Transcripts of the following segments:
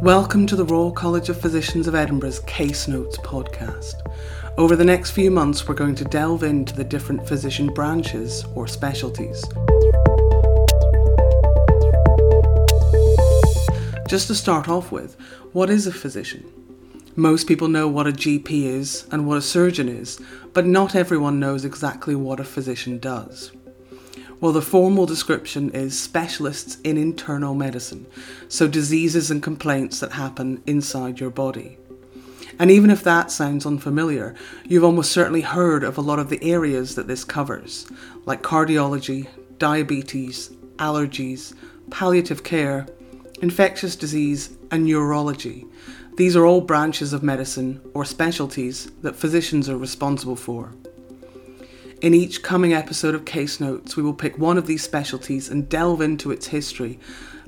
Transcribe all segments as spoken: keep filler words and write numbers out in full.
Welcome to the Royal College of Physicians of Edinburgh's Case Notes podcast. Over the next few months, we're going to delve into the different physician branches or specialties. Just to start off with, what is a physician? Most people know what a G P is and what a surgeon is, but not everyone knows exactly what a physician does. Well, the formal description is specialists in internal medicine, so diseases and complaints that happen inside your body. And even if that sounds unfamiliar, you've almost certainly heard of a lot of the areas that this covers, like cardiology, diabetes, allergies, palliative care, infectious disease, and neurology. These are all branches of medicine or specialties that physicians are responsible for. In each coming episode of Case Notes, we will pick one of these specialties and delve into its history,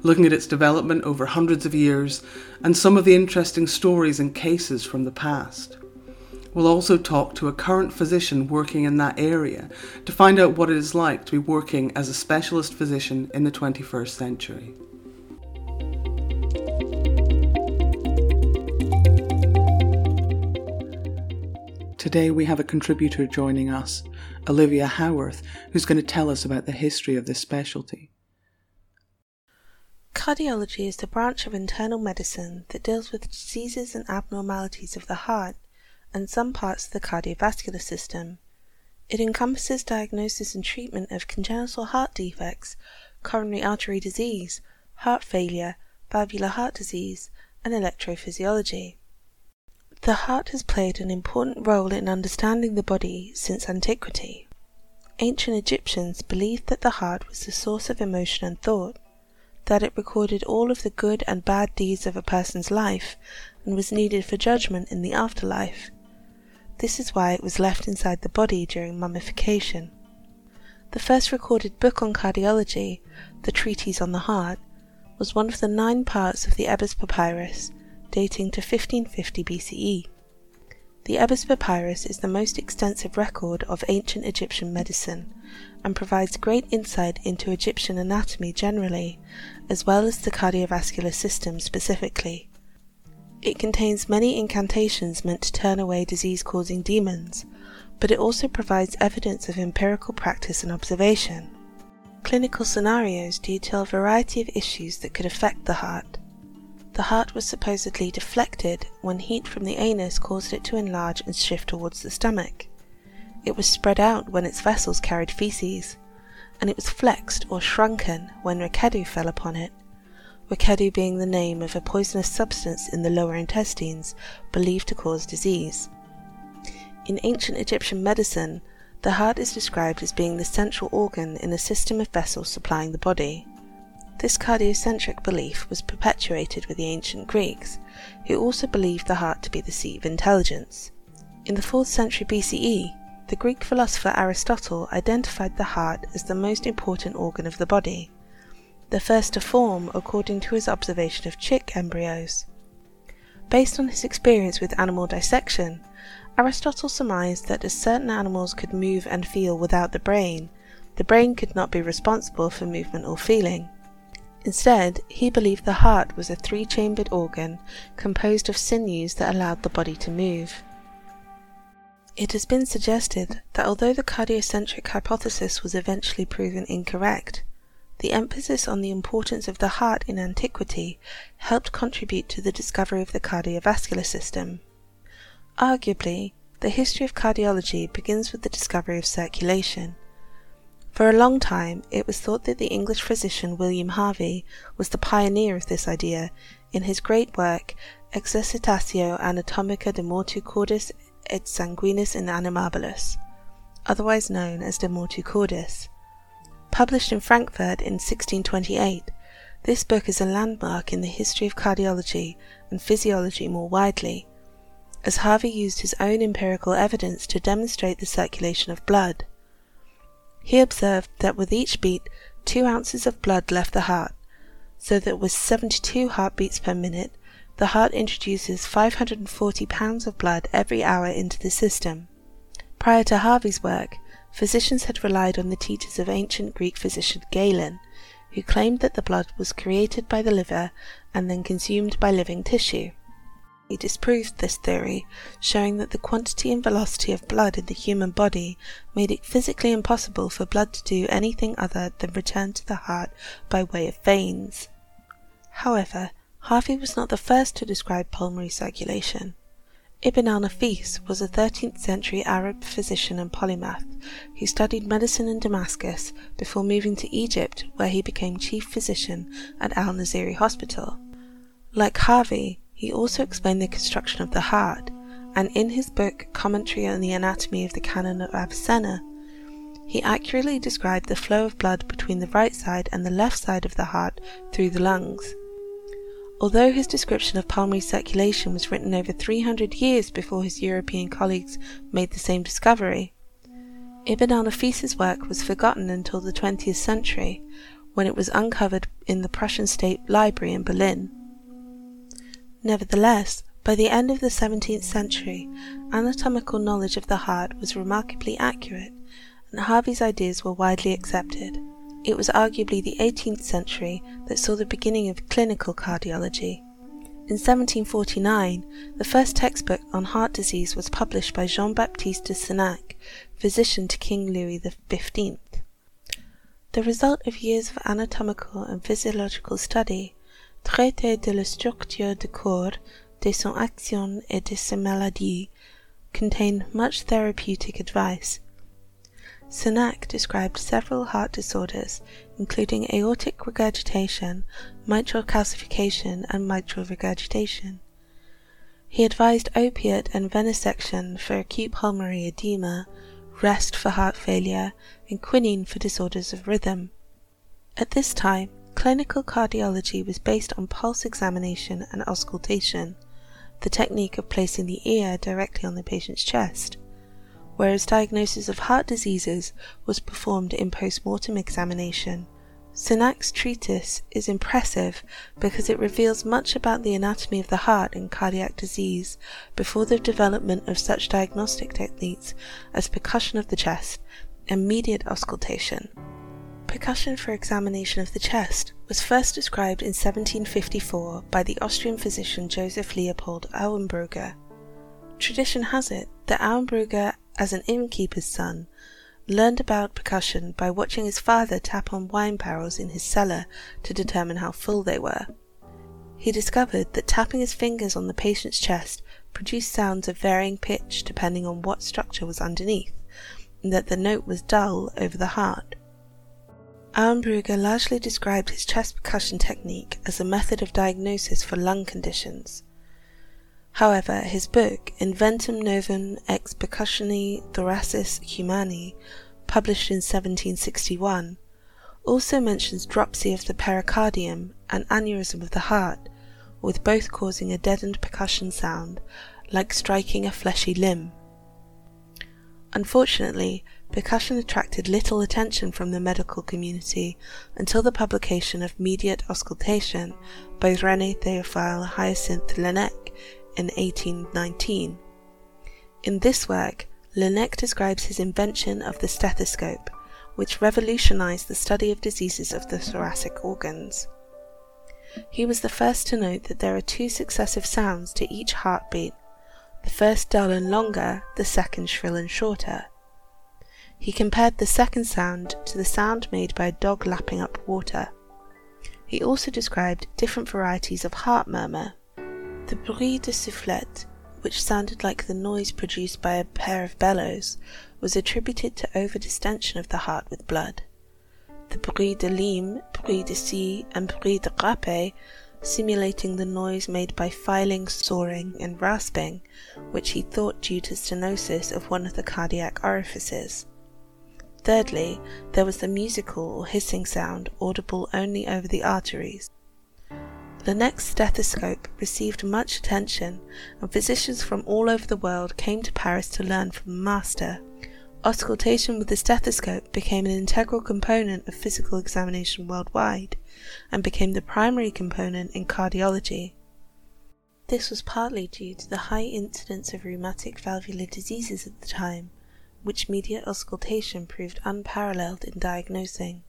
looking at its development over hundreds of years and some of the interesting stories and cases from the past. We'll also talk to a current physician working in that area to find out what it is like to be working as a specialist physician in the twenty-first century. Today we have a contributor joining us, Olivia Howarth, who's going to tell us about the history of this specialty. Cardiology is the branch of internal medicine that deals with diseases and abnormalities of the heart and some parts of the cardiovascular system. It encompasses diagnosis and treatment of congenital heart defects, coronary artery disease, heart failure, valvular heart disease, and electrophysiology. The heart has played an important role in understanding the body since antiquity. Ancient Egyptians believed that the heart was the source of emotion and thought, that it recorded all of the good and bad deeds of a person's life and was needed for judgment in the afterlife. This is why it was left inside the body during mummification. The first recorded book on cardiology, the Treatise on the Heart, was one of the nine parts of the Ebers Papyrus, dating to fifteen fifty B C E. The Ebers Papyrus is the most extensive record of ancient Egyptian medicine and provides great insight into Egyptian anatomy generally, as well as the cardiovascular system specifically. It contains many incantations meant to turn away disease-causing demons, but it also provides evidence of empirical practice and observation. Clinical scenarios detail a variety of issues that could affect the heart. The heart was supposedly deflected when heat from the anus caused it to enlarge and shift towards the stomach. It was spread out when its vessels carried feces, and it was flexed or shrunken when rekedu fell upon it, rekedu being the name of a poisonous substance in the lower intestines believed to cause disease. In ancient Egyptian medicine, the heart is described as being the central organ in a system of vessels supplying the body. This cardiocentric belief was perpetuated with the ancient Greeks, who also believed the heart to be the seat of intelligence. In the fourth century B C E, the Greek philosopher Aristotle identified the heart as the most important organ of the body, the first to form according to his observation of chick embryos. Based on his experience with animal dissection, Aristotle surmised that as certain animals could move and feel without the brain, the brain could not be responsible for movement or feeling. Instead, he believed the heart was a three-chambered organ composed of sinews that allowed the body to move. It has been suggested that although the cardiocentric hypothesis was eventually proven incorrect, the emphasis on the importance of the heart in antiquity helped contribute to the discovery of the cardiovascular system. Arguably, the history of cardiology begins with the discovery of circulation. For a long time, it was thought that the English physician William Harvey was the pioneer of this idea in his great work Exercitatio Anatomica de Motu Cordis et Sanguinis in Animalibus, otherwise known as De Motu Cordis. Published in Frankfurt in sixteen twenty-eight, this book is a landmark in the history of cardiology and physiology more widely, as Harvey used his own empirical evidence to demonstrate the circulation of blood. He observed that with each beat, two ounces of blood left the heart, so that with seventy-two heartbeats per minute, the heart introduces five hundred forty pounds of blood every hour into the system. Prior to Harvey's work, physicians had relied on the teachings of ancient Greek physician Galen, who claimed that the blood was created by the liver and then consumed by living tissue. He disproved this theory, showing that the quantity and velocity of blood in the human body made it physically impossible for blood to do anything other than return to the heart by way of veins. However, Harvey was not the first to describe pulmonary circulation. Ibn al-Nafis was a thirteenth century Arab physician and polymath who studied medicine in Damascus before moving to Egypt, where he became chief physician at al-Naziri Hospital. Like Harvey, he also explained the construction of the heart, and in his book Commentary on the Anatomy of the Canon of Avicenna, he accurately described the flow of blood between the right side and the left side of the heart through the lungs. Although his description of pulmonary circulation was written over three hundred years before his European colleagues made the same discovery, Ibn al-Nafis's work was forgotten until the twentieth century, when it was uncovered in the Prussian State Library in Berlin. Nevertheless, by the end of the seventeenth century, anatomical knowledge of the heart was remarkably accurate, and Harvey's ideas were widely accepted. It was arguably the eighteenth century that saw the beginning of clinical cardiology. In seventeen forty-nine, the first textbook on heart disease was published by Jean-Baptiste de Senac, physician to King Louis the Fifteenth. The result of years of anatomical and physiological study, Traité de la structure du corps, de son action et de ses maladies, contained much therapeutic advice. Senac described several heart disorders, including aortic regurgitation, mitral calcification, and mitral regurgitation. He advised opiate and venesection for acute pulmonary edema, rest for heart failure, and quinine for disorders of rhythm. At this time, clinical cardiology was based on pulse examination and auscultation, the technique of placing the ear directly on the patient's chest, whereas diagnosis of heart diseases was performed in post-mortem examination. Senac's treatise is impressive because it reveals much about the anatomy of the heart and cardiac disease before the development of such diagnostic techniques as percussion of the chest and mediate auscultation. Percussion for examination of the chest was first described in seventeen fifty-four by the Austrian physician Joseph Leopold Auenbrugger. Tradition has it that Auenbrugger, as an innkeeper's son, learned about percussion by watching his father tap on wine barrels in his cellar to determine how full they were. He discovered that tapping his fingers on the patient's chest produced sounds of varying pitch depending on what structure was underneath, and that the note was dull over the heart. Auenbrugger largely described his chest percussion technique as a method of diagnosis for lung conditions. However, his book, Inventum Novum Ex Percussione Thoracis Humanae, published in seventeen sixty-one, also mentions dropsy of the pericardium and aneurysm of the heart, with both causing a deadened percussion sound, like striking a fleshy limb. Unfortunately, percussion attracted little attention from the medical community until the publication of Mediate Auscultation by René Theophile Hyacinthe Lennec in eighteen nineteen. In this work, Lennec describes his invention of the stethoscope, which revolutionized the study of diseases of the thoracic organs. He was the first to note that there are two successive sounds to each heartbeat, the first dull and longer, the second shrill and shorter. He compared the second sound to the sound made by a dog lapping up water. He also described different varieties of heart murmur. The bruit de soufflette, which sounded like the noise produced by a pair of bellows, was attributed to overdistension of the heart with blood. The bruit de lime, bruit de scie, and bruit de râpé, simulating the noise made by filing, sawing, and rasping, which he thought due to stenosis of one of the cardiac orifices. Thirdly, there was the musical or hissing sound audible only over the arteries. Lennec's stethoscope received much attention, and physicians from all over the world came to Paris to learn from the master. Auscultation with the stethoscope became an integral component of physical examination worldwide, and became the primary component in cardiology. This was partly due to the high incidence of rheumatic valvular diseases at the time, which mediate auscultation proved unparalleled in diagnosing.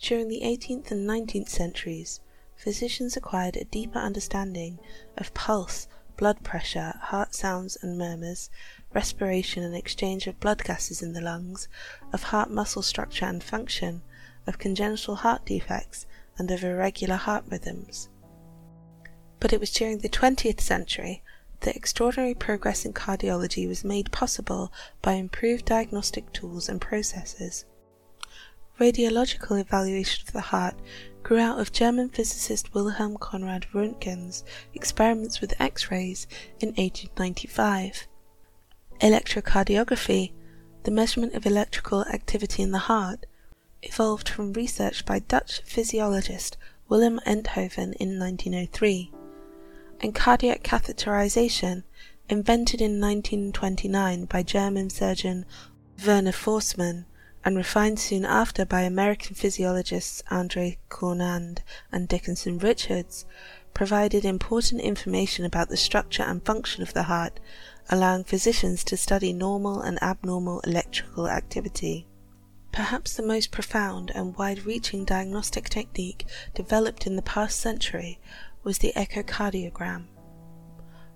During the eighteenth and nineteenth centuries, physicians acquired a deeper understanding of pulse, blood pressure, heart sounds and murmurs, respiration and exchange of blood gases in the lungs, of heart muscle structure and function, of congenital heart defects, and of irregular heart rhythms. But it was during the twentieth century that extraordinary progress in cardiology was made possible by improved diagnostic tools and processes. Radiological evaluation of the heart grew out of German physicist Wilhelm Conrad Röntgen's experiments with X-rays in eighteen ninety-five. Electrocardiography, the measurement of electrical activity in the heart, evolved from research by Dutch physiologist Willem Einthoven in nineteen oh three, and cardiac catheterization, invented in nineteen twenty-nine by German surgeon Werner Forssmann, and refined soon after by American physiologists Andre Cournand and Dickinson Richards, provided important information about the structure and function of the heart, allowing physicians to study normal and abnormal electrical activity. Perhaps the most profound and wide-reaching diagnostic technique developed in the past century was the echocardiogram.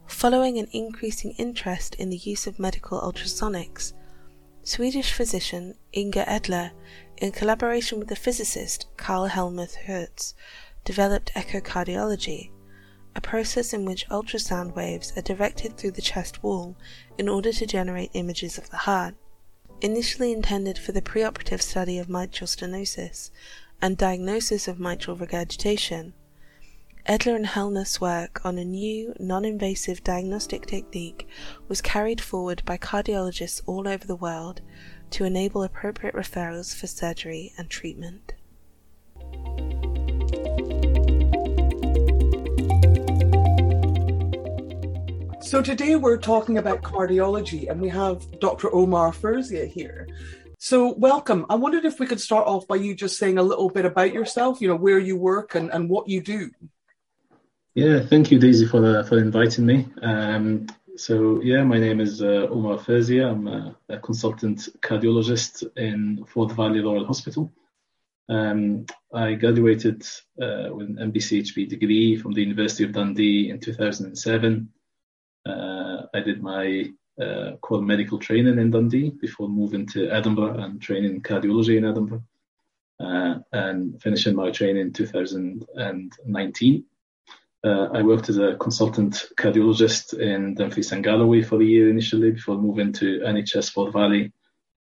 Following an increasing interest in the use of medical ultrasonics, Swedish physician Inge Edler, in collaboration with the physicist Carl Helmuth Hertz, developed echocardiology, a process in which ultrasound waves are directed through the chest wall in order to generate images of the heart, initially intended for the preoperative study of mitral stenosis and diagnosis of mitral regurgitation. Edler and Helmuth's work on a new, non-invasive diagnostic technique was carried forward by cardiologists all over the world to enable appropriate referrals for surgery and treatment. So today we're talking about cardiology, and we have Doctor Omar Fersia here. So welcome. I wondered if we could start off by you just saying a little bit about yourself, you know, where you work and, and what you do. Yeah, thank you, Daisy, for the, for inviting me. Um, so, yeah, my name is uh, Omar Fersia. I'm a, a consultant cardiologist in Forth Valley Royal Hospital. Um, I graduated uh, with an M B C H B degree from the University of Dundee in two thousand seven. Uh, I did my uh, core medical training in Dundee before moving to Edinburgh and training cardiology in Edinburgh, uh, and finishing my training in two thousand nineteen. Uh, I worked as a consultant cardiologist in Dumfries and Galloway for a year initially before moving to N H S Forth Valley,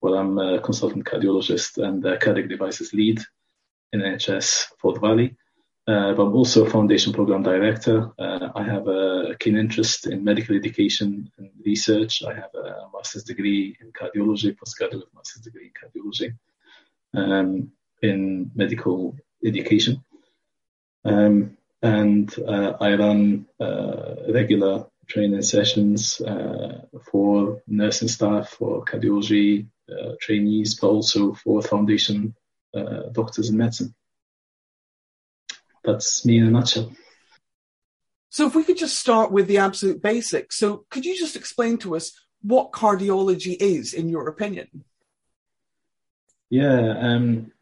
where I'm a consultant cardiologist and a cardiac devices lead in N H S Forth Valley. Uh, but I'm also a foundation program director. Uh, I have a keen interest in medical education and research. I have a master's degree in cardiology, postgraduate master's degree in cardiology, um, in medical education. Um, And uh, I run uh, regular training sessions uh, for nursing staff, for cardiology uh, trainees, but also for foundation uh, doctors in medicine. That's me in a nutshell. So if we could just start with the absolute basics. So could you just explain to us what cardiology is, in your opinion? Yeah, um,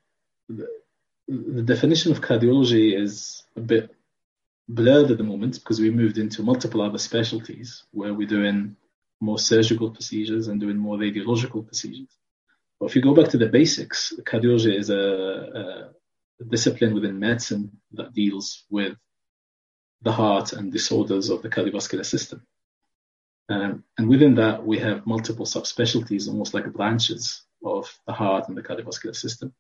the, the definition of cardiology is a bit blurred at the moment because we moved into multiple other specialties where we're doing more surgical procedures and doing more radiological procedures. But if you go back to the basics, cardiology is a, a discipline within medicine that deals with the heart and disorders of the cardiovascular system. Um, and within that, we have multiple subspecialties, almost like branches of the heart and the cardiovascular system.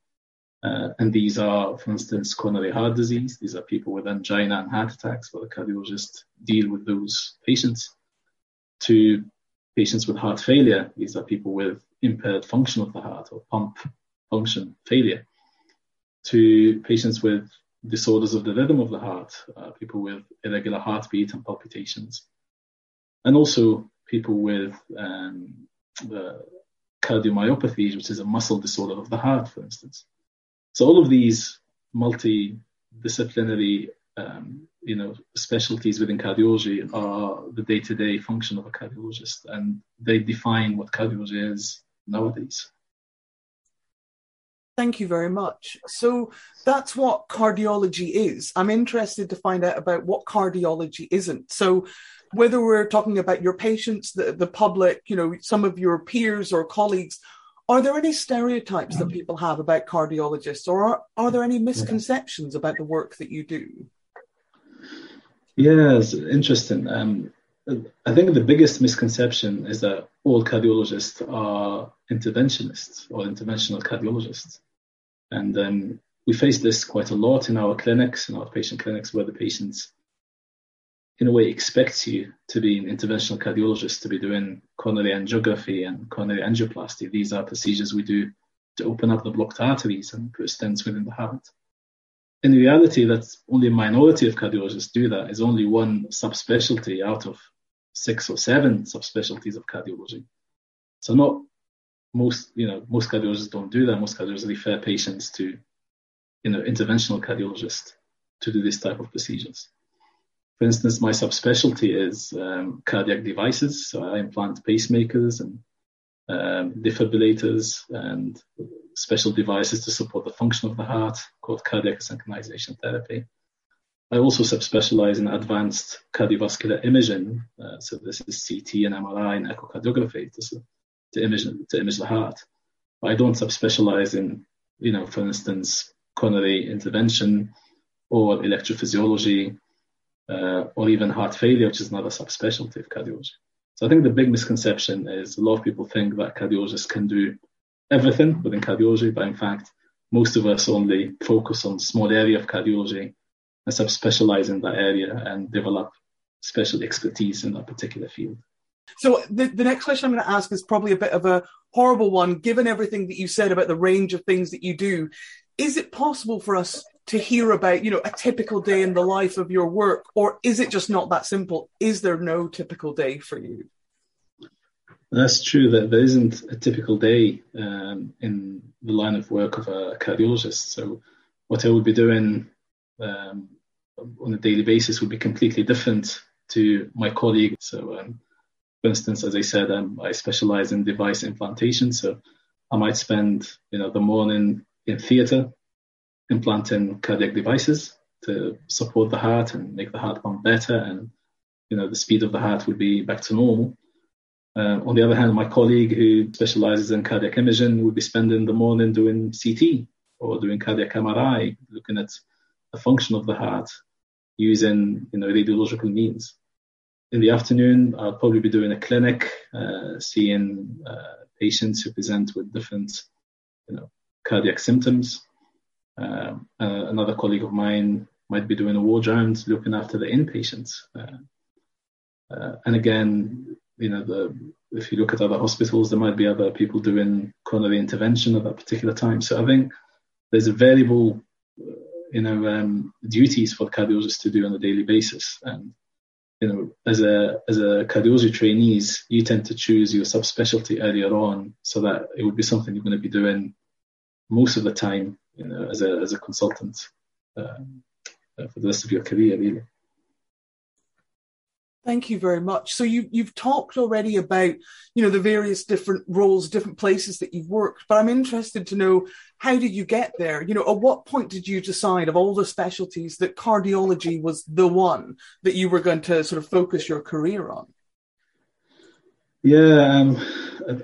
Uh, and these are, for instance, coronary heart disease. These are people with angina and heart attacks, where the cardiologists deal with those patients. To patients with heart failure, these are people with impaired function of the heart or pump function failure. To patients with disorders of the rhythm of the heart, uh, people with irregular heartbeat and palpitations. And also people with um, the cardiomyopathy, which is a muscle disorder of the heart, for instance. So all of these multidisciplinary, um, you know, specialties within cardiology are the day-to-day function of a cardiologist, and they define what cardiology is nowadays. Thank you very much. So that's what cardiology is. I'm interested to find out about what cardiology isn't. So whether we're talking about your patients, the, the public, you know, some of your peers or colleagues, are there any stereotypes that people have about cardiologists, or are, are there any misconceptions about the work that you do? Yes, interesting. Um, I think the biggest misconception is that all cardiologists are interventionists or interventional cardiologists. And um, we face this quite a lot in our clinics, in our patient clinics, where the patients, in a way, expect you to be an interventional cardiologist, to be doing coronary angiography and coronary angioplasty. These are procedures we do to open up the blocked arteries and put stents within the heart. In reality, that's only a minority of cardiologists do that. It's only one subspecialty out of six or seven subspecialties of cardiology. So not most, you know, most cardiologists don't do that. Most cardiologists refer patients to, you know, interventional cardiologists to do this type of procedures. For instance, my subspecialty is um, cardiac devices. So I implant pacemakers and um, defibrillators and special devices to support the function of the heart called cardiac desynchronization therapy. I also subspecialize in advanced cardiovascular imaging. Uh, so this is C T and M R I and echocardiography to, to, image, to image the heart. But I don't subspecialize in, you know, for instance, coronary intervention or electrophysiology. Uh, or even heart failure, which is another subspecialty of cardiology. So I think the big misconception is a lot of people think that cardiologists can do everything within cardiology, but in fact, most of us only focus on a small area of cardiology and subspecialize in that area and develop special expertise in that particular field. So the, the next question I'm going to ask is probably a bit of a horrible one, given everything that you said about the range of things that you do. Is it possible for us to hear about, you know, a typical day in the life of your work, or is it just not that simple? Is there no typical day for you? That's true, that there isn't a typical day um, in the line of work of a cardiologist. So what I would be doing um, on a daily basis would be completely different to my colleague. So, um, for instance, as I said, um, I specialize in device implantation. So I might spend, you know, the morning in theatre, implanting cardiac devices to support the heart and make the heart pump better, and, you know, the speed of the heart would be back to normal. Uh, on the other hand, my colleague who specializes in cardiac imaging would be spending the morning doing C T or doing cardiac M R I, looking at the function of the heart using, you know, radiological means. In the afternoon, I'll probably be doing a clinic, uh, seeing uh, patients who present with different, you know, cardiac symptoms. Uh, uh, another colleague of mine might be doing a ward round, looking after the inpatients. Uh, uh, and again, you know, the, if you look at other hospitals, there might be other people doing coronary intervention at that particular time. So I think there's a variable, you know, um, duties for cardiologists to do on a daily basis. And, you know, as a as a cardiology trainees, you tend to choose your subspecialty earlier on, so that it would be something you're going to be doing most of the time, you know, as a as a consultant uh, for the rest of your career, really. Thank you very much. So you, you've talked already about, you know, the various different roles, different places that you've worked, but I'm interested to know, how did you get there? You know, at what point did you decide of all the specialties that cardiology was the one that you were going to sort of focus your career on? Yeah, um,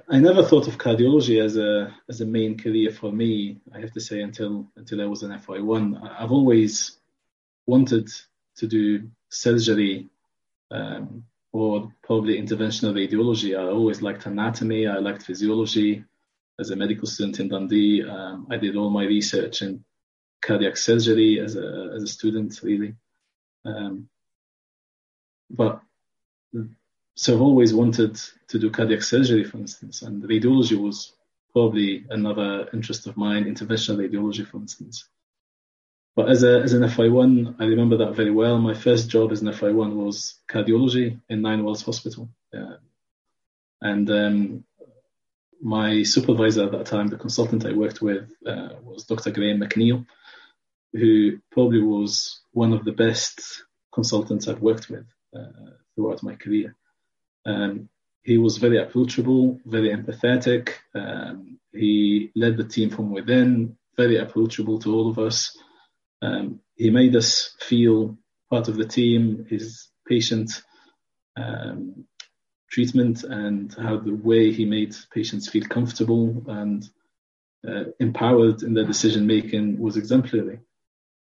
I never thought of cardiology as a as a main career for me, I have to say, until until I was in F Y one. I've always wanted to do surgery um, or probably interventional radiology. I always liked anatomy. I liked physiology. As a medical student in Dundee, um, I did all my research in cardiac surgery as a as a student, really. Um, but So I've always wanted to do cardiac surgery, for instance, and radiology was probably another interest of mine, interventional radiology, for instance. But as, a, as an F Y one, I remember that very well. My first job as an F Y one was cardiology in Nine Wells Hospital. Yeah. And um, my supervisor at that time, the consultant I worked with, uh, was Doctor Graham McNeil, who probably was one of the best consultants I've worked with uh, throughout my career. Um, he was very approachable, very empathetic. Um, he led the team from within, very approachable to all of us. Um, he made us feel part of the team. His patient um, treatment and how the way he made patients feel comfortable and uh, empowered in their decision-making was exemplary.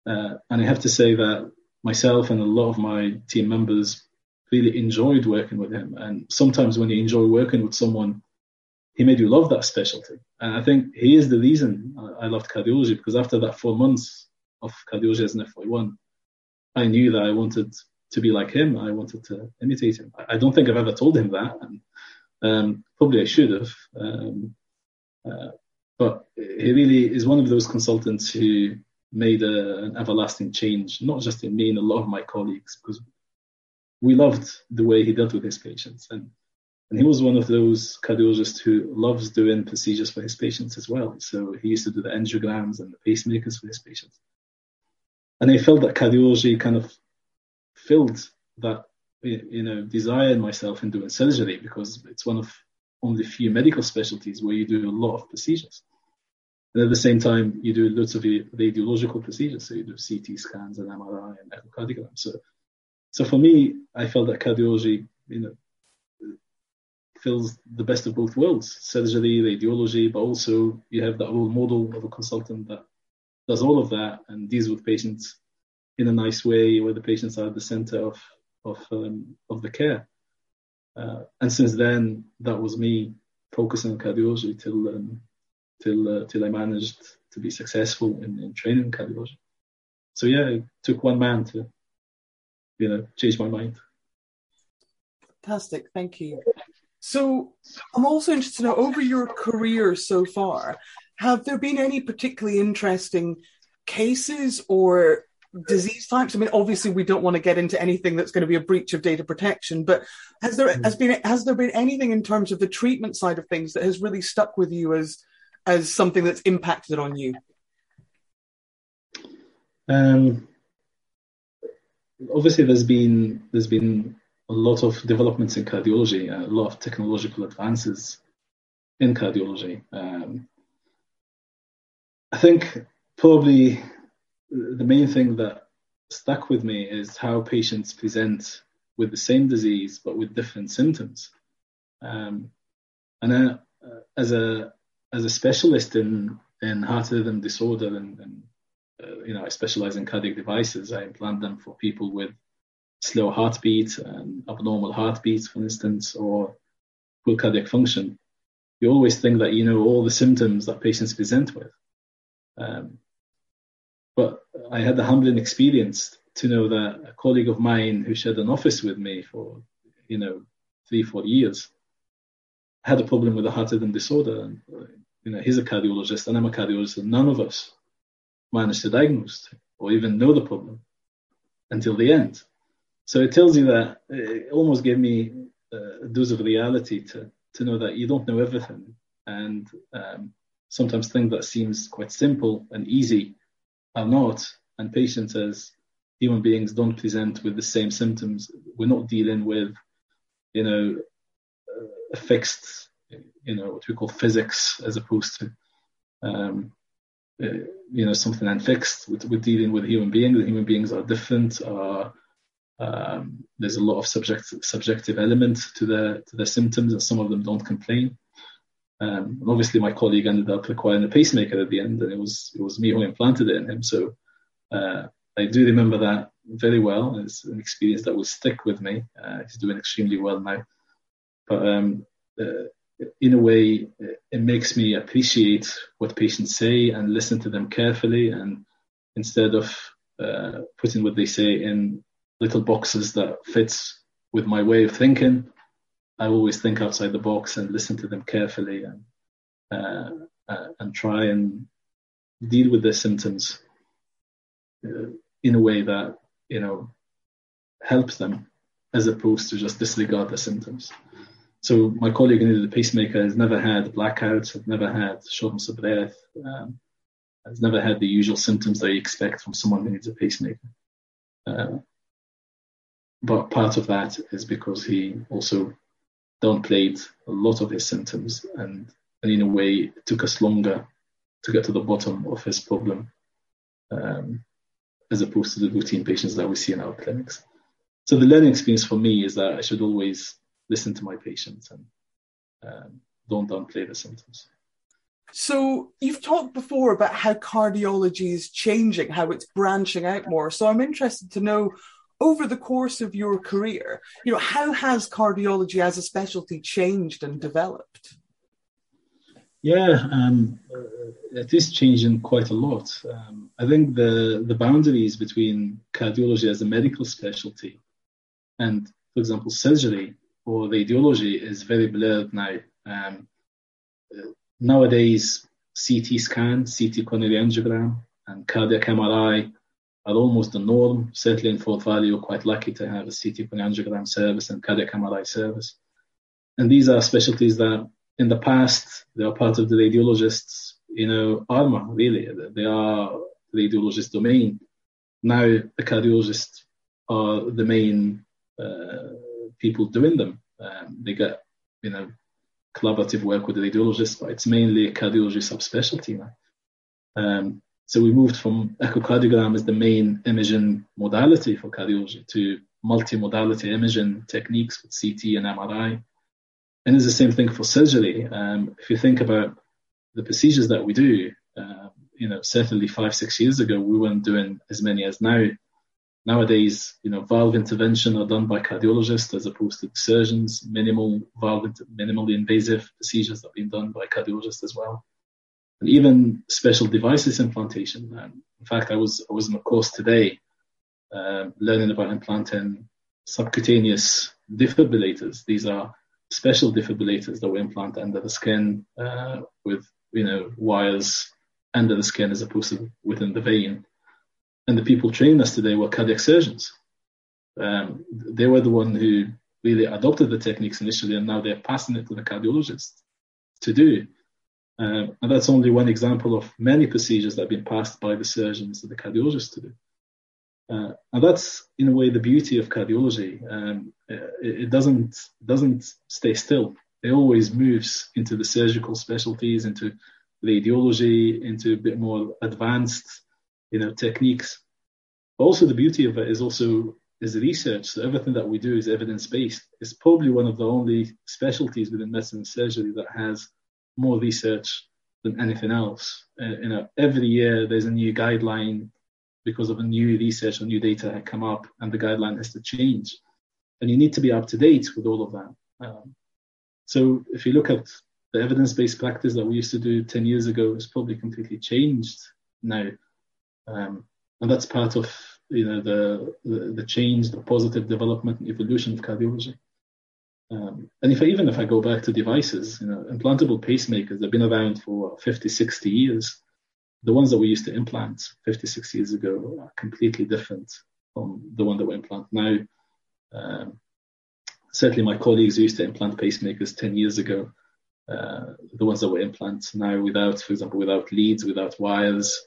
Uh, and I have to say that myself and a lot of my team members really enjoyed working with him. And sometimes when you enjoy working with someone, he made you love that specialty. And I think he is the reason I loved cardiology, because after that four months of cardiology as an F Y one, I knew that I wanted to be like him. I wanted to imitate him. I don't think I've ever told him that. And, um, probably I should have. Um, uh, but he really is one of those consultants who made a, an everlasting change, not just in me and a lot of my colleagues, because we loved the way he dealt with his patients. And, and he was one of those cardiologists who loves doing procedures for his patients as well. So he used to do the angiograms and the pacemakers for his patients. And I felt that cardiology kind of filled that, you know, desire in myself in doing surgery, because it's one of only few medical specialties where you do a lot of procedures. And at the same time, you do lots of radiological procedures. So you do C T scans and M R I and echocardiograms. So, so for me, I felt that cardiology, you know, fills the best of both worlds: surgery, radiology, but also you have that role model of a consultant that does all of that and deals with patients in a nice way, where the patients are at the center of of um, of the care. Uh, and since then, that was me focusing on cardiology till um, till uh, till I managed to be successful in, in training cardiology. So yeah, it took one man to, you know, change my mind. Fantastic, thank you. So I'm also interested to know, over your career so far, have there been any particularly interesting cases or disease types? I mean, obviously, we don't want to get into anything that's going to be a breach of data protection, but has there has been has there been anything in terms of the treatment side of things that has really stuck with you as as something that's impacted on you? Um, obviously, there's been there's been a lot of developments in cardiology, a lot of technological advances in cardiology. Um, I think probably the main thing that stuck with me is how patients present with the same disease but with different symptoms. Um, and I, as a as a specialist in, in heart rhythm disorder, and, and uh, you know, I specialize in cardiac devices. I implant them for people with slow heartbeat and abnormal heartbeats, for instance, or poor cardiac function. You always think that you know all the symptoms that patients present with. Um, but I had the humbling experience to know that a colleague of mine who shared an office with me for, you know, three, four years, had a problem with a heart rhythm disorder. And, you know, he's a cardiologist and I'm a cardiologist, and none of us managed to diagnose or even know the problem until the end. So it tells you that it almost gave me a dose of reality to, to know that you don't know everything. And, um, sometimes things that seems quite simple and easy are not, and patients as human beings don't present with the same symptoms. We're not dealing with, you know, a fixed, you know, what we call physics, as opposed to, um, uh, you know, something unfixed. We're, we're dealing with human beings. The human beings are different. Are, um, there's a lot of subject, subjective elements to their to their symptoms, and some of them don't complain. Um, and obviously, my colleague ended up requiring a pacemaker at the end, and it was it was me who implanted it in him. So uh, I do remember that very well. It's an experience that will stick with me. Uh, he's doing extremely well now. But um, uh, in a way, it makes me appreciate what patients say and listen to them carefully, and instead of uh, putting what they say in little boxes that fits with my way of thinking, I always think outside the box and listen to them carefully, and uh, uh, and try and deal with their symptoms uh, in a way that, you know, helps them, as opposed to just disregard the symptoms. So my colleague who needed a pacemaker has never had blackouts, has never had shortness of breath, um, has never had the usual symptoms that you expect from someone who needs a pacemaker. Uh, but part of that is because he also downplayed a lot of his symptoms, and, and in a way it took us longer to get to the bottom of his problem, um, as opposed to the routine patients that we see in our clinics. So the learning experience for me is that I should always listen to my patients and um, don't downplay the symptoms. So you've talked before about how cardiology is changing, how it's branching out more. So I'm interested to know, over the course of your career, you know, how has cardiology as a specialty changed and developed? Yeah, um, it is changing quite a lot. Um, I think the, the boundaries between cardiology as a medical specialty and, for example, surgery or radiology is very blurred now. Um, nowadays, C T scan, C T coronary angiogram, and cardiac M R I are almost the norm. Certainly in Forth Valley, we're quite lucky to have a C T coronary angiogram service and cardiac M R I service. And these are specialties that, in the past, they are part of the radiologist's, you know, armor, really. They are the radiologist's domain. Now the cardiologists are the main uh, people doing them. Um, they get, you know, collaborative work with the radiologists, but it's mainly a cardiology subspecialty now. Um, so we moved from echocardiogram as the main imaging modality for cardiology to multimodality imaging techniques with C T and M R I. And it's the same thing for surgery. Um, if you think about the procedures that we do, uh, you know, certainly five, six years ago, we weren't doing as many as now. Nowadays, you know, valve intervention are done by cardiologists as opposed to surgeons. Minimal valve, inter- minimally invasive procedures are being done by cardiologists as well. And even special devices implantation. Um, in fact, I was I was in a course today uh, learning about implanting subcutaneous defibrillators. These are special defibrillators that we implant under the skin uh, with, you know, wires under the skin as opposed to within the vein. And the people training us today were cardiac surgeons. Um, they were the one who really adopted the techniques initially, and now they're passing it to the cardiologists to do. Um, and that's only one example of many procedures that have been passed by the surgeons to the cardiologists to do. Uh, and that's, in a way, the beauty of cardiology. Um, it, it doesn't doesn't stay still. It always moves into the surgical specialties, into radiology, into a bit more advanced, you know, techniques. But also, the beauty of it is also is research. So everything that we do is evidence based. It's probably one of the only specialties within medicine and surgery that has more research than anything else. Uh, you know, every year there's a new guideline, because of a new research or new data had come up, and the guideline has to change. And you need to be up to date with all of that. Um, so if you look at the evidence-based practice that we used to do ten years ago, it's probably completely changed now. Um, and that's part of, you know, the, the, the change, the positive development and evolution of cardiology. Um, and if I, even if I go back to devices, you know, implantable pacemakers have been around for fifty, sixty years. The ones that we used to implant fifty, sixty years ago are completely different from the one that we implant now. Um, certainly my colleagues who used to implant pacemakers ten years ago, uh, the ones that we implant now without, for example, without leads, without wires,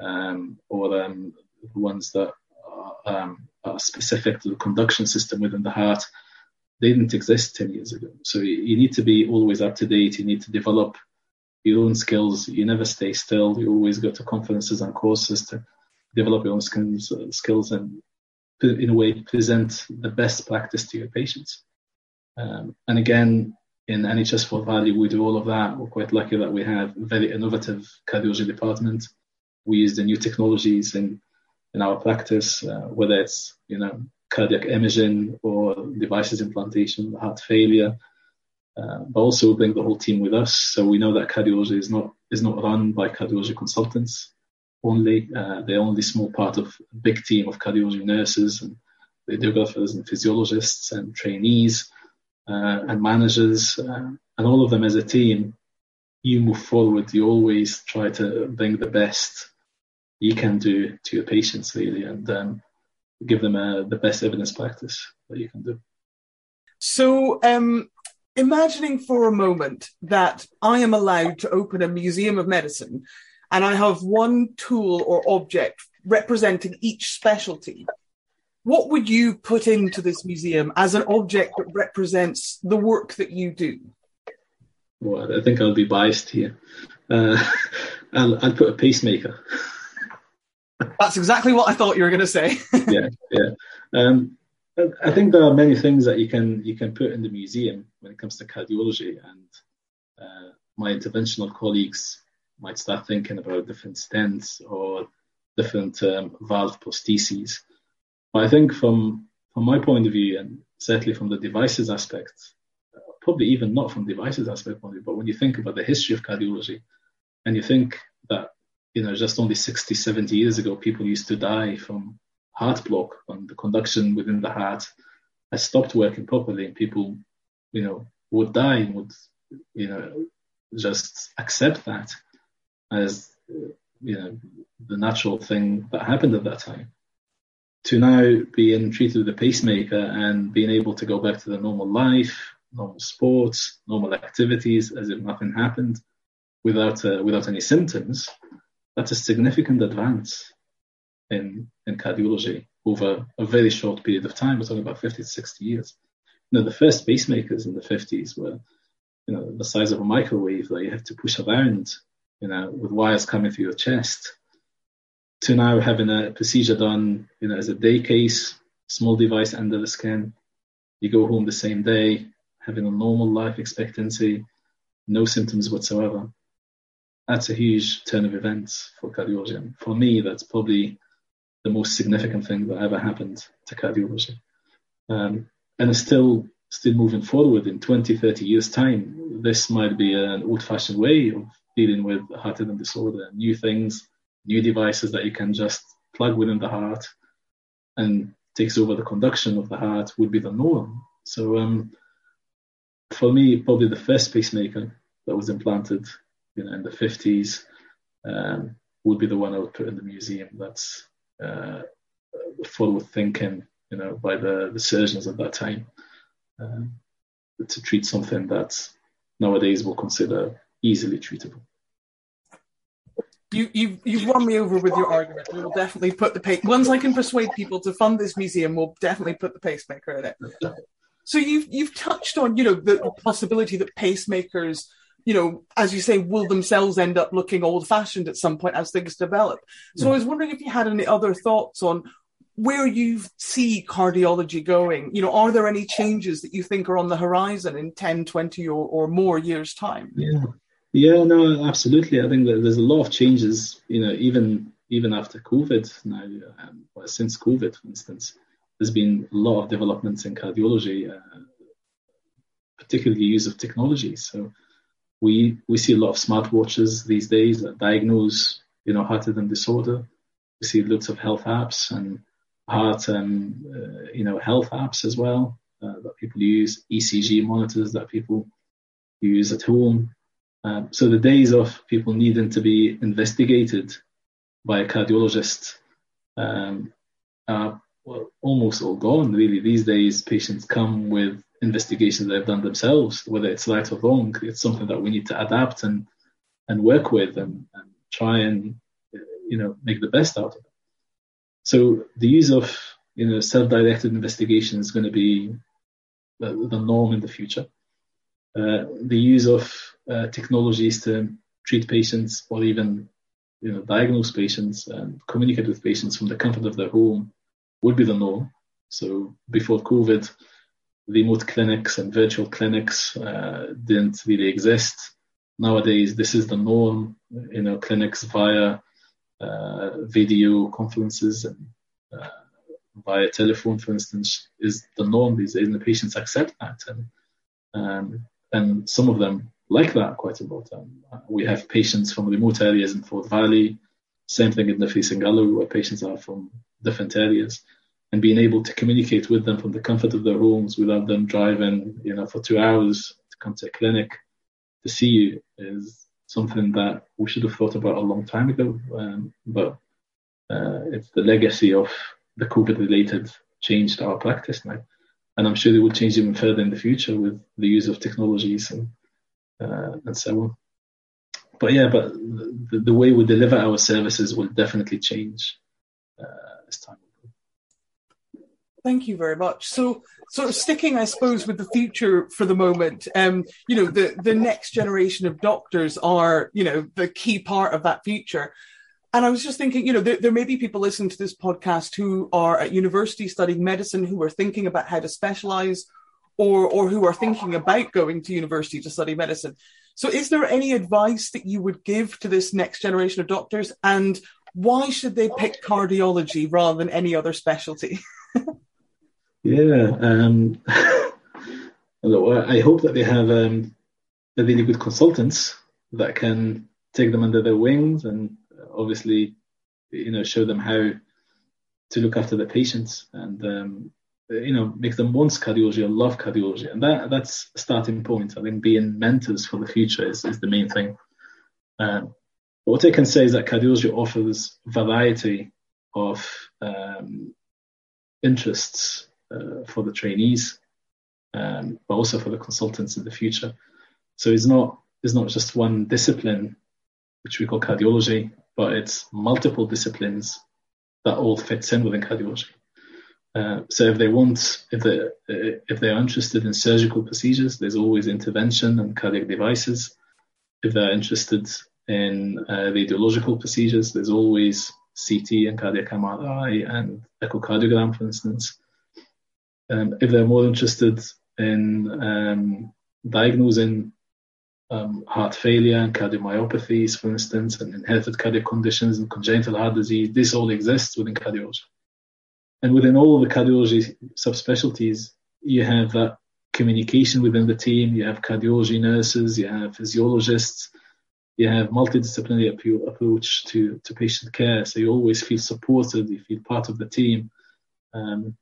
um, or um, the ones that are, um, are specific to the conduction system within the heart, they didn't exist ten years ago. So you, you need to be always up to date. You need to develop your own skills. You never stay still. You always go to conferences and courses to develop your own skills, uh, skills and, in a way, present the best practice to your patients. Um, and again, in N H S Forth Valley, we do all of that. We're quite lucky that we have a very innovative cardiology department. We use the new technologies in, in our practice, uh, whether it's, you know, cardiac imaging or devices implantation, heart failure. Uh, but also bring the whole team with us, so we know that cardiology is not is not run by cardiology consultants only. Uh, they're only a small part of a big team of cardiology nurses and radiographers and physiologists and trainees uh, and managers, uh, and all of them as a team. You move forward. You always try to bring the best you can do to your patients, really, and um, give them uh, the best evidence practice that you can do. So. Um... Imagining for a moment that I am allowed to open a museum of medicine and I have one tool or object representing each specialty. What would you put into this museum as an object that represents the work that you do? Well, I think I'll be biased here. Uh, and, and put a pacemaker. That's exactly what I thought you were going to say. yeah, yeah. Um, I think there are many things that you can you can put in the museum when it comes to cardiology, and uh, my interventional colleagues might start thinking about different stents or different um, valve prostheses. But I think from from my point of view, and certainly from the devices aspect, probably even not from devices aspect point of view, but when you think about the history of cardiology, and you think that, you know, just only sixty, seventy years ago, people used to die from heart block when the conduction within the heart has stopped working properly, and people, you know, would die and would, you know, just accept that as, you know, the natural thing that happened at that time. To now being treated with a pacemaker and being able to go back to their normal life, normal sports, normal activities, as if nothing happened, without uh, without any symptoms, that's a significant advance in in cardiology over a very short period of time. We're talking about fifty to sixty years. You know, the first pacemakers in the fifties were, you know, the size of a microwave that you have to push around, you know, with wires coming through your chest, to now having a procedure done, you know, as a day case, small device under the skin, you go home the same day, having a normal life expectancy, no symptoms whatsoever. That's a huge turn of events for cardiology. And for me, that's probably the most significant thing that ever happened to cardiology. Um, and it's still still moving forward. In twenty, thirty years' time, this might be an old-fashioned way of dealing with heart rhythm disorder, new things, new devices that you can just plug within the heart and takes over the conduction of the heart would be the norm. So um, for me, probably the first pacemaker that was implanted, you know, in the fifties um, would be the one I would put in the museum. That's uh, forward thinking, you know, by the, the surgeons at that time, um, to treat something that nowadays we'll consider easily treatable. You, you've, you've won me over with your argument. We'll definitely put the pace. Once I can persuade people to fund this museum, we'll definitely put the pacemaker in it. So you've you've touched on, you know, the, the possibility that pacemakers, you know, as you say, will themselves end up looking old-fashioned at some point as things develop. So I was wondering if you had any other thoughts on where you see cardiology going. You know, are there any changes that you think are on the horizon in ten, twenty or, or more years' time? Yeah, yeah, no, absolutely. I think that there's a lot of changes, you know, even even after COVID now, um, well, since COVID, for instance, there's been a lot of developments in cardiology, uh, particularly use of technology. So We we see a lot of smartwatches these days that diagnose, you know, heart rhythm disorder. We see lots of health apps and heart, um, uh, you know, health apps as well uh, that people use, E C G monitors that people use at home. Um, so the days of people needing to be investigated by a cardiologist um, are well, almost all gone, really. These days, patients come with investigations they've done themselves, whether it's right or wrong. It's something that we need to adapt and and work with and, and try and, you know, make the best out of it. So the use of, you know, self-directed investigation is going to be the, the norm in the future. Uh, the use of uh, technologies to treat patients or even, you know, diagnose patients and communicate with patients from the comfort of their home would be the norm. So before COVID, remote clinics and virtual clinics uh, didn't really exist. Nowadays, this is the norm. You know, clinics via uh, video conferences and uh, via telephone, for instance, is the norm these days, and the patients accept that. And um, and some of them like that quite a lot. Um, we have patients from remote areas in Forth Valley. Same thing in Dumfries and Galloway, where patients are from different areas. And being able to communicate with them from the comfort of their homes without them driving, you know, for two hours to come to a clinic to see you is something that we should have thought about a long time ago. Um, but uh, it's the legacy of the COVID-related change to our practice now. And I'm sure they will change even further in the future with the use of technologies and, uh, and so on. But yeah, but the, the way we deliver our services will definitely change uh, as time. Thank you very much. So sort of sticking, I suppose, with the future for the moment, um, you know, the, the next generation of doctors are, you know, the key part of that future. And I was just thinking, you know, there, there may be people listening to this podcast who are at university studying medicine, who are thinking about how to specialise, or or who are thinking about going to university to study medicine. So is there any advice that you would give to this next generation of doctors? And why should they pick cardiology rather than any other specialty? yeah. Um, I hope that they have um, really good consultants that can take them under their wings and obviously, you know, show them how to look after the patients and, um, you know, make them want cardiology or love cardiology. And that that's a starting point. I think being mentors for the future is, is the main thing. Um, but what I can say is that cardiology offers variety of um, interests uh, for the trainees, um, but also for the consultants in the future. So it's not it's not just one discipline, which we call cardiology, but it's multiple disciplines that all fits in within cardiology. Uh, so if they want, if they if they are interested in surgical procedures, there's always intervention and cardiac devices. If they're interested in uh, radiological procedures, there's always C T and cardiac M R I and echocardiogram, for instance. Um, if they're more interested in um, diagnosing um, heart failure and cardiomyopathies, for instance, and inherited cardiac conditions and congenital heart disease, this all exists within cardiology. And within all the cardiology subspecialties, you have that communication within the team. You have cardiology nurses, you have physiologists, you have multidisciplinary ap- approach to, to patient care. So you always feel supported, you feel part of the team, um,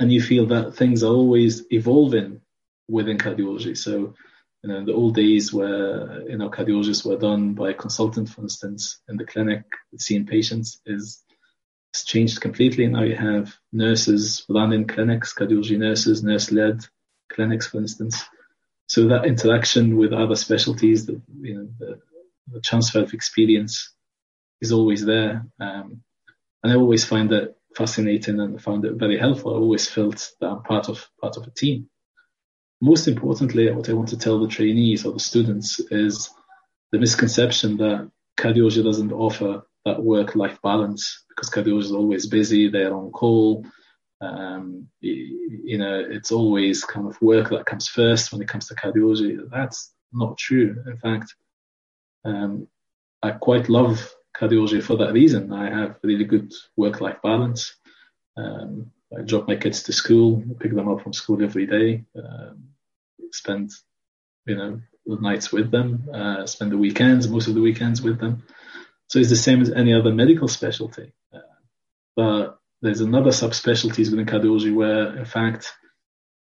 and you feel that things are always evolving within cardiology. So, you know, the old days where, you know, cardiologists were done by a consultant, for instance, in the clinic seeing patients is it's changed completely. Now you have nurses running clinics, cardiology nurses, nurse-led clinics, for instance. So that interaction with other specialties, the, you know, the, the transfer of experience is always there. Um, and I always find that fascinating and I found it very helpful. I always felt that I'm part of, part of a team. Most importantly, what I want to tell the trainees or the students is the misconception that cardiology doesn't offer that work-life balance, because cardiology is always busy, they're on call, um, you, you know, it's always kind of work that comes first when it comes to cardiology. That's not true. In fact, um, I quite love cardiology for that reason. I have really good work-life balance. Um, I drop my kids to school, pick them up from school every day, um, spend, you know, the nights with them, uh, spend the weekends, most of the weekends with them. So it's the same as any other medical specialty. Uh, but there's another subspecialties within cardiology where, in fact,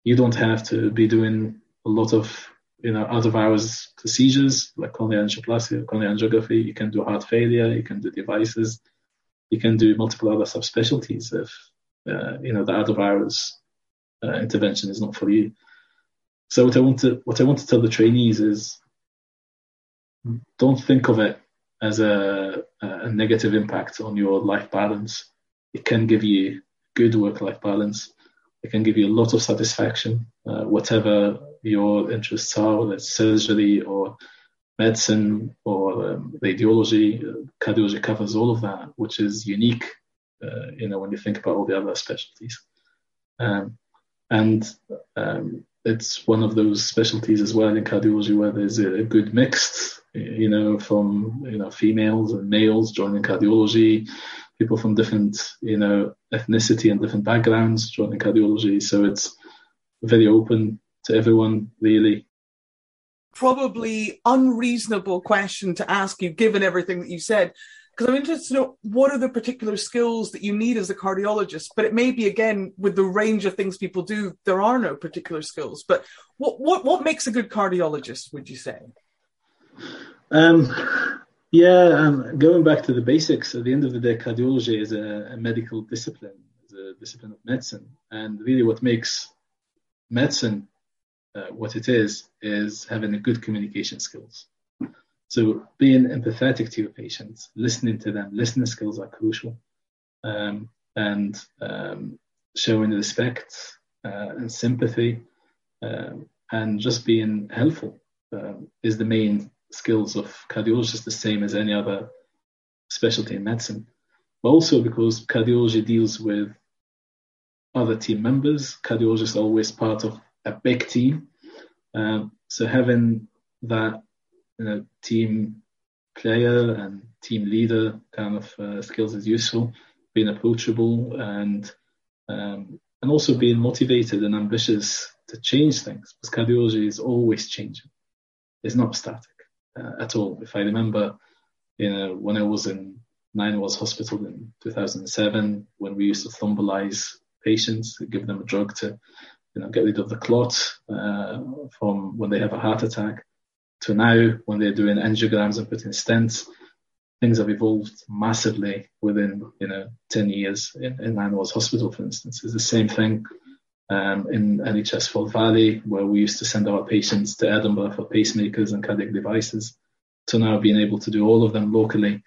you don't have to be doing a lot of, you know, out-of-hours procedures like coronary angioplasty or coronary angiography. You can do heart failure. You can do devices. You can do multiple other subspecialties if, uh, you know, the out-of-hours uh, intervention is not for you. So what I want to what I want to tell the trainees is, don't think of it as a, a negative impact on your life balance. It can give you good work-life balance. It can give you a lot of satisfaction, uh, whatever your interests are, whether it's surgery or medicine or um, radiology. Cardiology covers all of that, which is unique, uh, you know, when you think about all the other specialties. Um, and um, it's one of those specialties as well in cardiology where there's a, a good mix, you know, from, you know, females and males joining cardiology, people from different, you know, ethnicity and different backgrounds joining cardiology. So it's very open to everyone, really. Probably unreasonable question to ask you, given everything that you said, because I'm interested to know what are the particular skills that you need as a cardiologist. But it may be, again, with the range of things people do, there are no particular skills. But what what, what makes a good cardiologist, would you say? Um, yeah, um, going back to the basics, at the end of the day, cardiology is a, a medical discipline, it's a discipline of medicine. And really what makes medicine uh, what it is, is having a good communication skills. So being empathetic to your patients, listening to them, listening skills are crucial. Um, and um, showing respect uh, and sympathy um, and just being helpful um, is the main skills of cardiologists, the same as any other specialty in medicine. But also because cardiology deals with other team members, cardiologists are always part of a big team. Um, so having that you know, team player and team leader kind of uh, skills is useful, being approachable and um, and also being motivated and ambitious to change things, because cardiology is always changing. It's not static uh, at all. If I remember, you know, when I was in Nine Wells Hospital in two thousand seven, when we used to thrombolyze patients, give them a drug to you know, get rid of the clot uh, from when they have a heart attack, to now when they're doing angiograms and putting stents. Things have evolved massively within, you know, ten years in, in Nine Wells Hospital, for instance. It's the same thing um, in N H S Forth Valley, where we used to send our patients to Edinburgh for pacemakers and cardiac devices, to now being able to do all of them locally.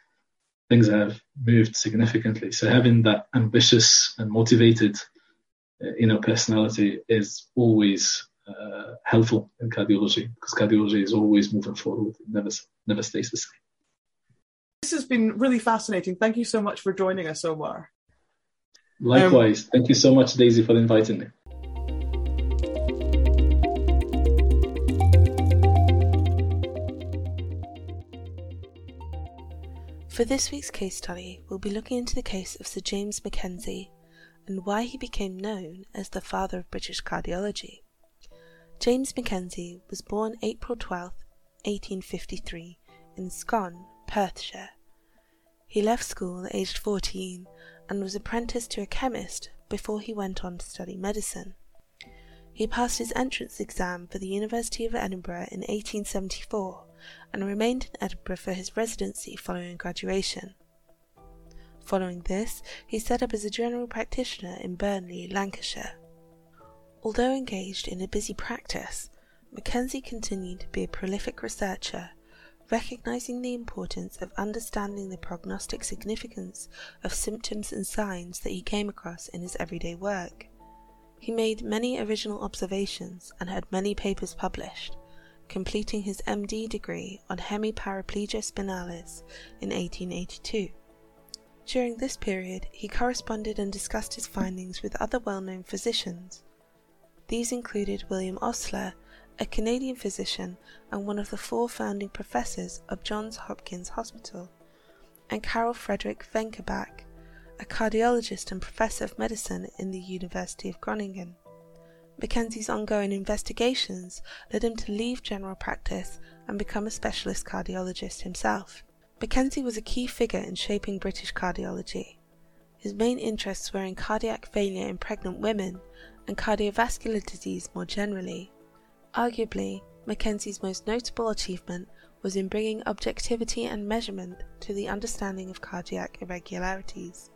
Things have moved significantly. So having that ambitious and motivated, you know, personality is always uh, helpful in cardiology, because cardiology is always moving forward. It never, never stays the same. This has been really fascinating. Thank you so much for joining us, Omar. Likewise. Um, Thank you so much, Daisy, for inviting me. For this week's case study, we'll be looking into the case of Sir James Mackenzie and why he became known as the father of British cardiology. James Mackenzie was born April twelfth, eighteen fifty-three, in Scone, Perthshire. He left school at aged fourteen and was apprenticed to a chemist before he went on to study medicine. He passed his entrance exam for the University of Edinburgh in eighteen seventy-four and remained in Edinburgh for his residency following graduation. Following this, he set up as a general practitioner in Burnley, Lancashire. Although engaged in a busy practice, Mackenzie continued to be a prolific researcher, recognising the importance of understanding the prognostic significance of symptoms and signs that he came across in his everyday work. He made many original observations and had many papers published, completing his M D degree on hemiparaplegia spinalis in eighteen eighty-two. During this period, he corresponded and discussed his findings with other well-known physicians. These included William Osler, a Canadian physician and one of the four founding professors of Johns Hopkins Hospital, and Carl Frederick Venkerbach, a cardiologist and professor of medicine in the University of Groningen. Mackenzie's ongoing investigations led him to leave general practice and become a specialist cardiologist himself. Mackenzie was a key figure in shaping British cardiology. His main interests were in cardiac failure in pregnant women and cardiovascular disease more generally. Arguably, Mackenzie's most notable achievement was in bringing objectivity and measurement to the understanding of cardiac irregularities.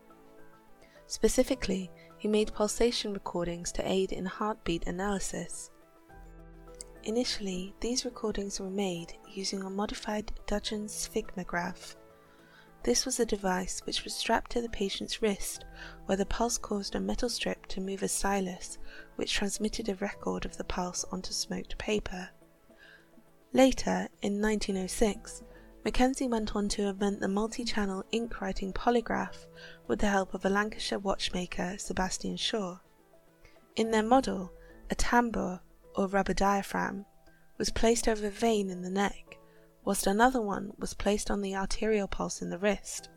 Specifically, he made pulsation recordings to aid in heartbeat analysis. Initially, these recordings were made using a modified Dudgeon's sphygmograph. This was a device which was strapped to the patient's wrist, where the pulse caused a metal strip to move a stylus, which transmitted a record of the pulse onto smoked paper. Later, in nineteen oh six, Mackenzie went on to invent the multi-channel ink-writing polygraph with the help of a Lancashire watchmaker, Sebastian Shaw. In their model, a tambour, or rubber diaphragm, was placed over a vein in the neck, whilst another one was placed on the arterial pulse in the wrist.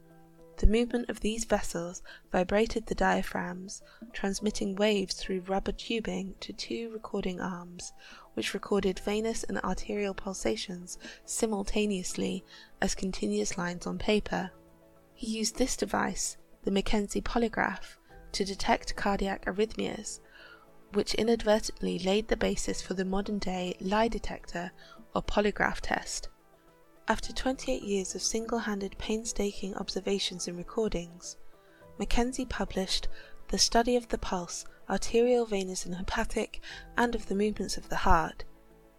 The movement of these vessels vibrated the diaphragms, transmitting waves through rubber tubing to two recording arms, which recorded venous and arterial pulsations simultaneously as continuous lines on paper. He used this device, the Mackenzie polygraph, to detect cardiac arrhythmias, which inadvertently laid the basis for the modern-day lie detector or polygraph test. After twenty-eight years of single-handed painstaking observations and recordings, Mackenzie published The Study of the Pulse, Arterial, Venous and Hepatic, and of the Movements of the Heart,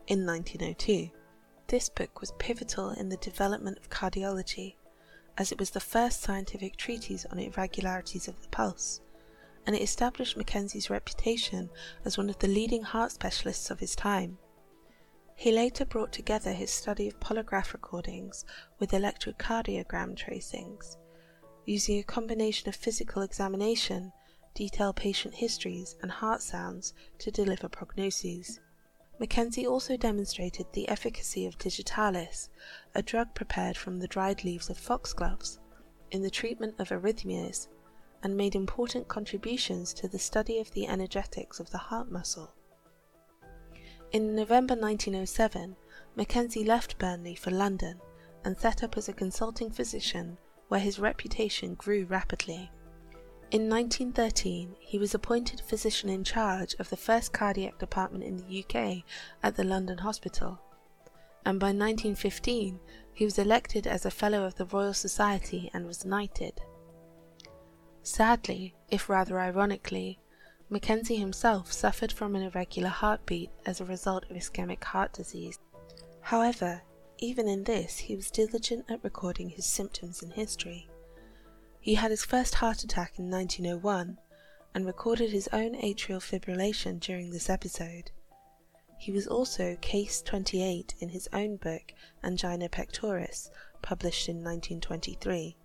in nineteen oh two. This book was pivotal in the development of cardiology, as it was the first scientific treatise on irregularities of the pulse, and it established Mackenzie's reputation as one of the leading heart specialists of his time. He later brought together his study of polygraph recordings with electrocardiogram tracings, using a combination of physical examination, detailed patient histories and heart sounds to deliver prognoses. Mackenzie also demonstrated the efficacy of digitalis, a drug prepared from the dried leaves of foxgloves, in the treatment of arrhythmias, and made important contributions to the study of the energetics of the heart muscle. In November nineteen oh seven, Mackenzie left Burnley for London and set up as a consulting physician, where his reputation grew rapidly. In nineteen thirteen, he was appointed physician in charge of the first cardiac department in the U K at the London Hospital, and by nineteen fifteen he was elected as a Fellow of the Royal Society and was knighted. Sadly, if rather ironically, Mackenzie himself suffered from an irregular heartbeat as a result of ischemic heart disease. However, even in this he was diligent at recording his symptoms and history. He had his first heart attack in nineteen oh one and recorded his own atrial fibrillation during this episode. He was also case twenty-eight in his own book Angina Pectoris, published in nineteen twenty-three.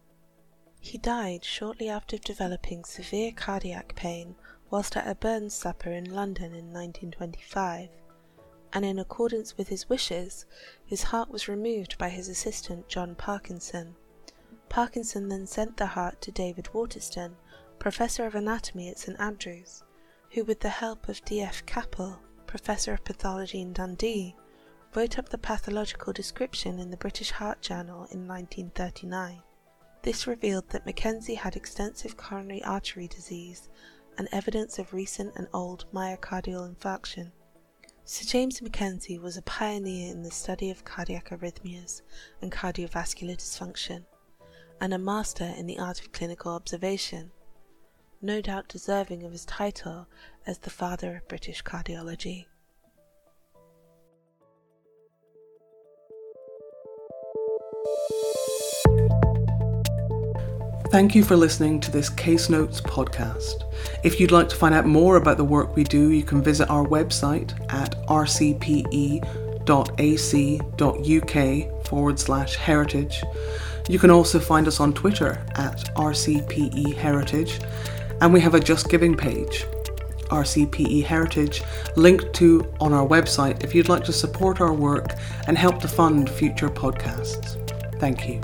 He died shortly after developing severe cardiac pain whilst at a Burns supper in London in nineteen twenty-five, and in accordance with his wishes, his heart was removed by his assistant John Parkinson. Parkinson then sent the heart to David Waterston, Professor of Anatomy at St Andrews, who with the help of D F Capel, Professor of Pathology in Dundee, wrote up the pathological description in the British Heart Journal in nineteen thirty-nine. This revealed that Mackenzie had extensive coronary artery disease and evidence of recent and old myocardial infarction. Sir James Mackenzie was a pioneer in the study of cardiac arrhythmias and cardiovascular dysfunction, and a master in the art of clinical observation, no doubt deserving of his title as the father of British cardiology. Thank you for listening to this Case Notes podcast. If you'd like to find out more about the work we do, you can visit our website at rcpe.ac.uk forward slash heritage. You can also find us on Twitter at R C P E Heritage, and we have a Just Giving page, R C P E Heritage, linked to on our website if you'd like to support our work and help to fund future podcasts. Thank you.